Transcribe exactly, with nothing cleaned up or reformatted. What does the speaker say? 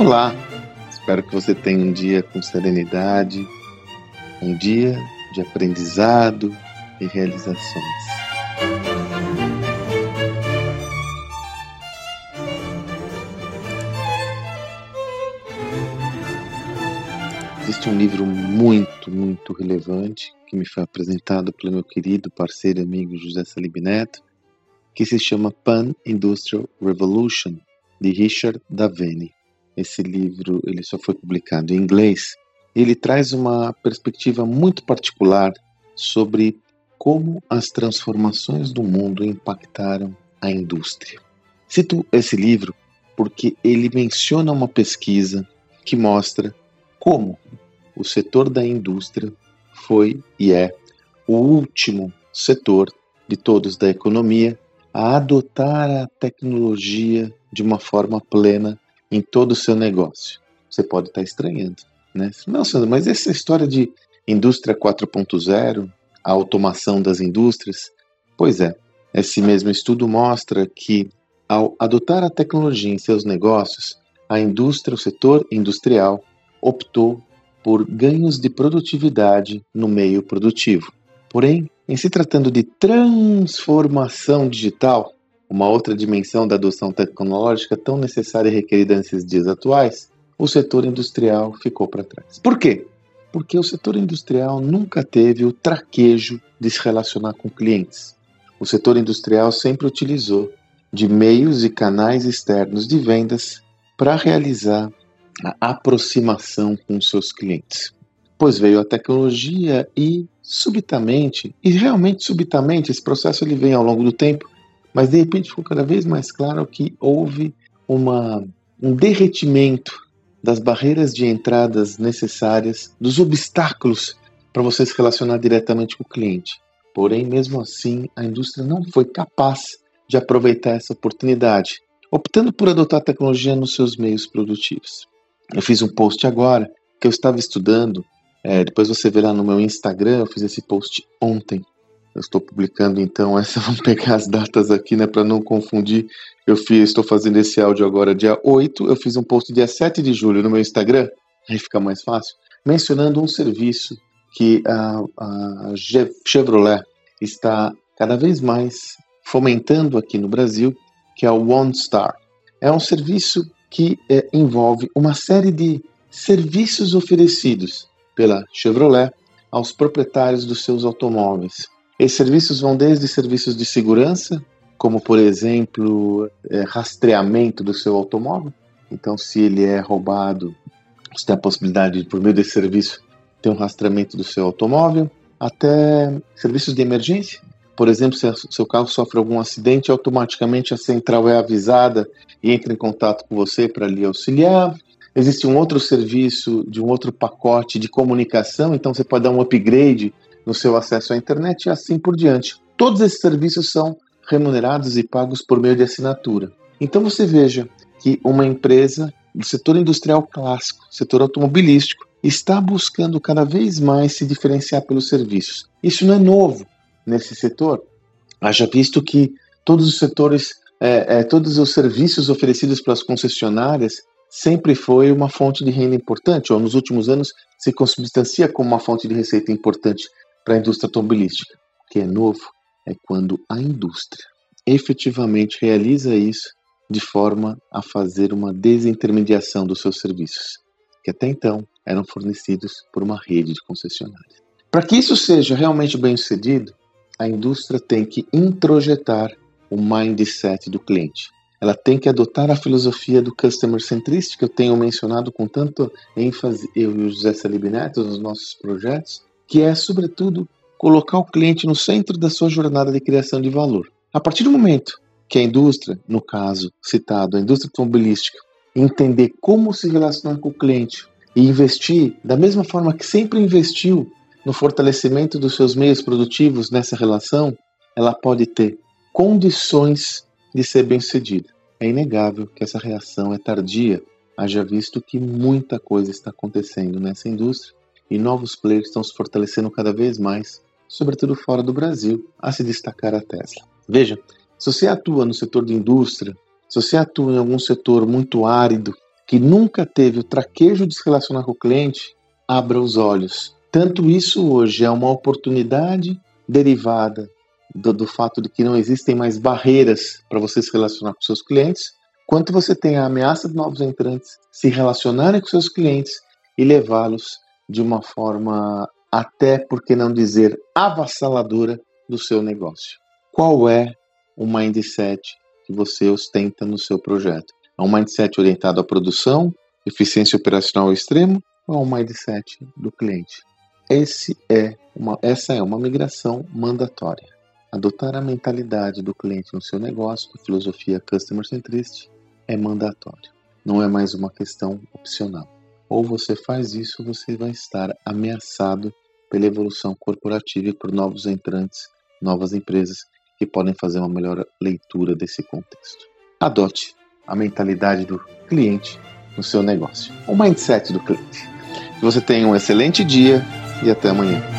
Olá, espero que você tenha um dia com serenidade, um dia de aprendizado e realizações. Existe um livro muito, muito relevante que me foi apresentado pelo meu querido parceiro e amigo José Salibi Neto, que se chama Pan Industrial Revolution, de Richard Daveni. Esse livro ele só foi publicado em inglês. Ele traz uma perspectiva muito particular sobre como as transformações do mundo impactaram a indústria. Cito esse livro porque ele menciona uma pesquisa que mostra como o setor da indústria foi e é o último setor de todos da economia a adotar a tecnologia de uma forma plena em todo o seu negócio. Você pode estar estranhando, né? Não, Sandro, mas essa história de indústria quatro ponto zero, a automação das indústrias, pois é, esse mesmo estudo mostra que ao adotar a tecnologia em seus negócios, a indústria, o setor industrial, optou por ganhos de produtividade no meio produtivo. Porém, em se tratando de transformação digital, uma outra dimensão da adoção tecnológica tão necessária e requerida nesses dias atuais, o setor industrial ficou para trás. Por quê? Porque o setor industrial nunca teve o traquejo de se relacionar com clientes. O setor industrial sempre utilizou de meios e canais externos de vendas para realizar a aproximação com seus clientes. Pois veio a tecnologia e subitamente, e realmente subitamente, esse processo ele vem ao longo do tempo, mas de repente ficou cada vez mais claro que houve uma, um derretimento das barreiras de entradas necessárias, dos obstáculos para você se relacionar diretamente com o cliente. Porém, mesmo assim, a indústria não foi capaz de aproveitar essa oportunidade, optando por adotar tecnologia nos seus meios produtivos. Eu fiz um post agora que eu estava estudando, é, depois você vê lá no meu Instagram, eu fiz esse post ontem. Eu estou publicando, então, essa, vamos pegar as datas aqui, né, para não confundir. Eu fiz, estou fazendo esse áudio agora dia oito, eu fiz um post dia sete de julho no meu Instagram, aí fica mais fácil, mencionando um serviço que a, a Chevrolet está cada vez mais fomentando aqui no Brasil, que é o OnStar. É um serviço que é, envolve uma série de serviços oferecidos pela Chevrolet aos proprietários dos seus automóveis. Esses serviços vão desde serviços de segurança, como, por exemplo, é, rastreamento do seu automóvel. Então, se ele é roubado, você tem a possibilidade, por meio desse serviço, ter um rastreamento do seu automóvel. Até serviços de emergência. Por exemplo, se o seu carro sofre algum acidente, automaticamente a central é avisada e entra em contato com você para lhe auxiliar. Existe um outro serviço de um outro pacote de comunicação, então você pode dar um upgrade no seu acesso à internet e assim por diante. Todos esses serviços são remunerados e pagos por meio de assinatura. Então você veja que uma empresa do setor industrial clássico, setor automobilístico, está buscando cada vez mais se diferenciar pelos serviços. Isso não é novo nesse setor. Haja visto que todos os setores, é, é, todos os serviços oferecidos pelas concessionárias sempre foi uma fonte de renda importante, ou nos últimos anos se consubstancia como uma fonte de receita importante para a indústria automobilística. O que é novo é quando a indústria efetivamente realiza isso de forma a fazer uma desintermediação dos seus serviços, que até então eram fornecidos por uma rede de concessionárias. Para que isso seja realmente bem sucedido, a indústria tem que introjetar o mindset do cliente. Ela tem que adotar a filosofia do customer centricity, que eu tenho mencionado com tanto ênfase, eu e o José Salibi Neto, nos nossos projetos, que é, sobretudo, colocar o cliente no centro da sua jornada de criação de valor. A partir do momento que a indústria, no caso citado, a indústria automobilística, entender como se relacionar com o cliente e investir da mesma forma que sempre investiu no fortalecimento dos seus meios produtivos nessa relação, ela pode ter condições de ser bem-sucedida. É inegável que essa reação é tardia, haja visto que muita coisa está acontecendo nessa indústria, e novos players estão se fortalecendo cada vez mais, sobretudo fora do Brasil, a se destacar a Tesla. Veja, se você atua no setor de indústria, se você atua em algum setor muito árido, que nunca teve o traquejo de se relacionar com o cliente, abra os olhos. Tanto isso hoje é uma oportunidade derivada do, do fato de que não existem mais barreiras para você se relacionar com seus clientes, quanto você tem a ameaça de novos entrantes se relacionarem com seus clientes e levá-los de uma forma, até por que não dizer, avassaladora do seu negócio. Qual é o mindset que você ostenta no seu projeto? É um mindset orientado à produção, eficiência operacional ao extremo, ou é um mindset do cliente? Esse é uma, essa é uma migração mandatória. Adotar a mentalidade do cliente no seu negócio, a filosofia customer centrist, é mandatório. Não é mais uma questão opcional. Ou você faz isso, ou você vai estar ameaçado pela evolução corporativa e por novos entrantes, novas empresas que podem fazer uma melhor leitura desse contexto. Adote a mentalidade do cliente no seu negócio. O mindset do cliente. Que você tenha um excelente dia e até amanhã.